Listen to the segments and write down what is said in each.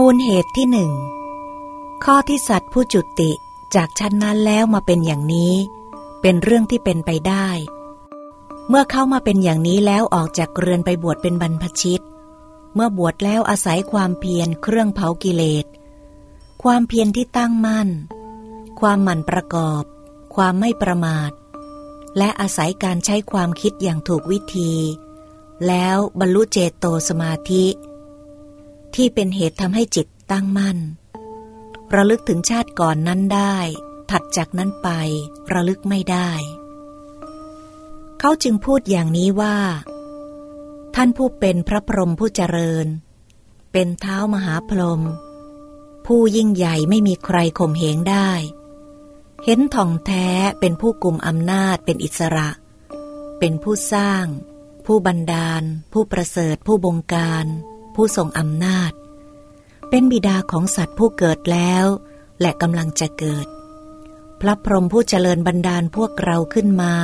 มูลเหตุที่หนึ่งข้อที่สัตว์ผู้จุติจากชั้นนั้นแล้วมาเป็นอย่างนี้เป็นเรื่องที่เป็นไปได้เมื่อเข้ามาเป็นอย่างนี้แล้วออกจากเรือนไปบวชเป็นบรรพชิตเมื่อบวชแล้วอาศัยความเพียรเครื่องเผากิเลสความเพียรที่ตั้งมั่นความหมั่นประกอบความไม่ประมาทและอาศัยการใช้ความคิดอย่างถูกวิธีแล้วบรรลุเจโตสมาธิที่เป็นเหตุทำให้จิตตั้งมั่นระลึกถึงชาติก่อนนั้นได้ถัดจากนั้นไประลึกไม่ได้เขาจึงพูดอย่างนี้ว่าท่านผู้เป็นพระพรหมผู้เจริญเป็นเท้ามหาพรหมผู้ยิ่งใหญ่ไม่มีใครข่มเหงได้เห็นท่องแท้เป็นผู้กุมอำนาจเป็นอิสระเป็นผู้สร้างผู้บันดาลผู้ประเสริฐผู้บงการผู้ทรงอำนาจเป็นบิดาของสัตว์ผู้เกิดแล้วและกำลังจะเกิดพระพรหมผู้เจริญบันดาลพวกเราขึ้นมา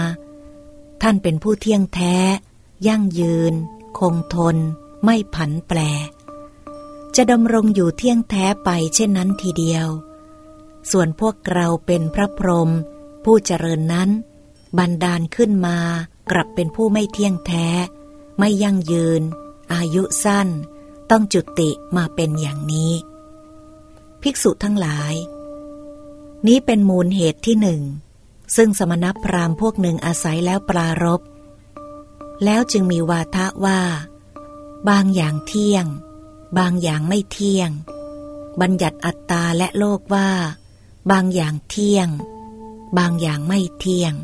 ท่านเป็นผู้เที่ยงแท้ยั่งยืนคงทนไม่ผันแปรจะดำรงอยู่เที่ยงแท้ไปเช่นนั้นทีเดียวส่วนพวกเราเป็นพระพรหมผู้เจริญนั้นบันดาลขึ้นมากลับเป็นผู้ไม่เที่ยงแท้ไม่ยั่งยืนอายุสั้นต้องจุติมาเป็นอย่างนี้ภิกษุทั้งหลายนี้เป็นมูลเหตุที่หนึ่งซึ่งสมณพราหมณ์พวกหนึ่งอาศัยแล้วปรารภแล้วจึงมีวาทะว่าบางอย่างเที่ยงบางอย่างไม่เที่ยงบัญญัติอัตตาและโลกว่าบางอย่างเที่ยงบางอย่างไม่เที่ยง